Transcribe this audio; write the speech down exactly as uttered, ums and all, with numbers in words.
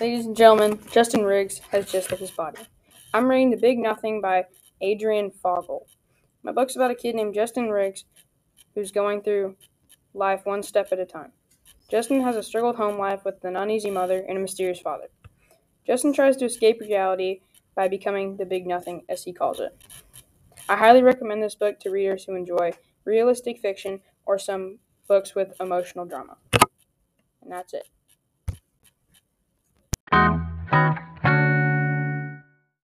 Ladies and gentlemen, Justin Riggs has just hit his body. I'm reading The Big Nothing by Adrian Foggle. My book's about a kid named Justin Riggs who's going through life one step at a time. Justin has a struggled home life with an uneasy mother and a mysterious father. Justin tries to escape reality by becoming the Big Nothing, as he calls it. I highly recommend this book to readers who enjoy realistic fiction or some books with emotional drama. And that's it.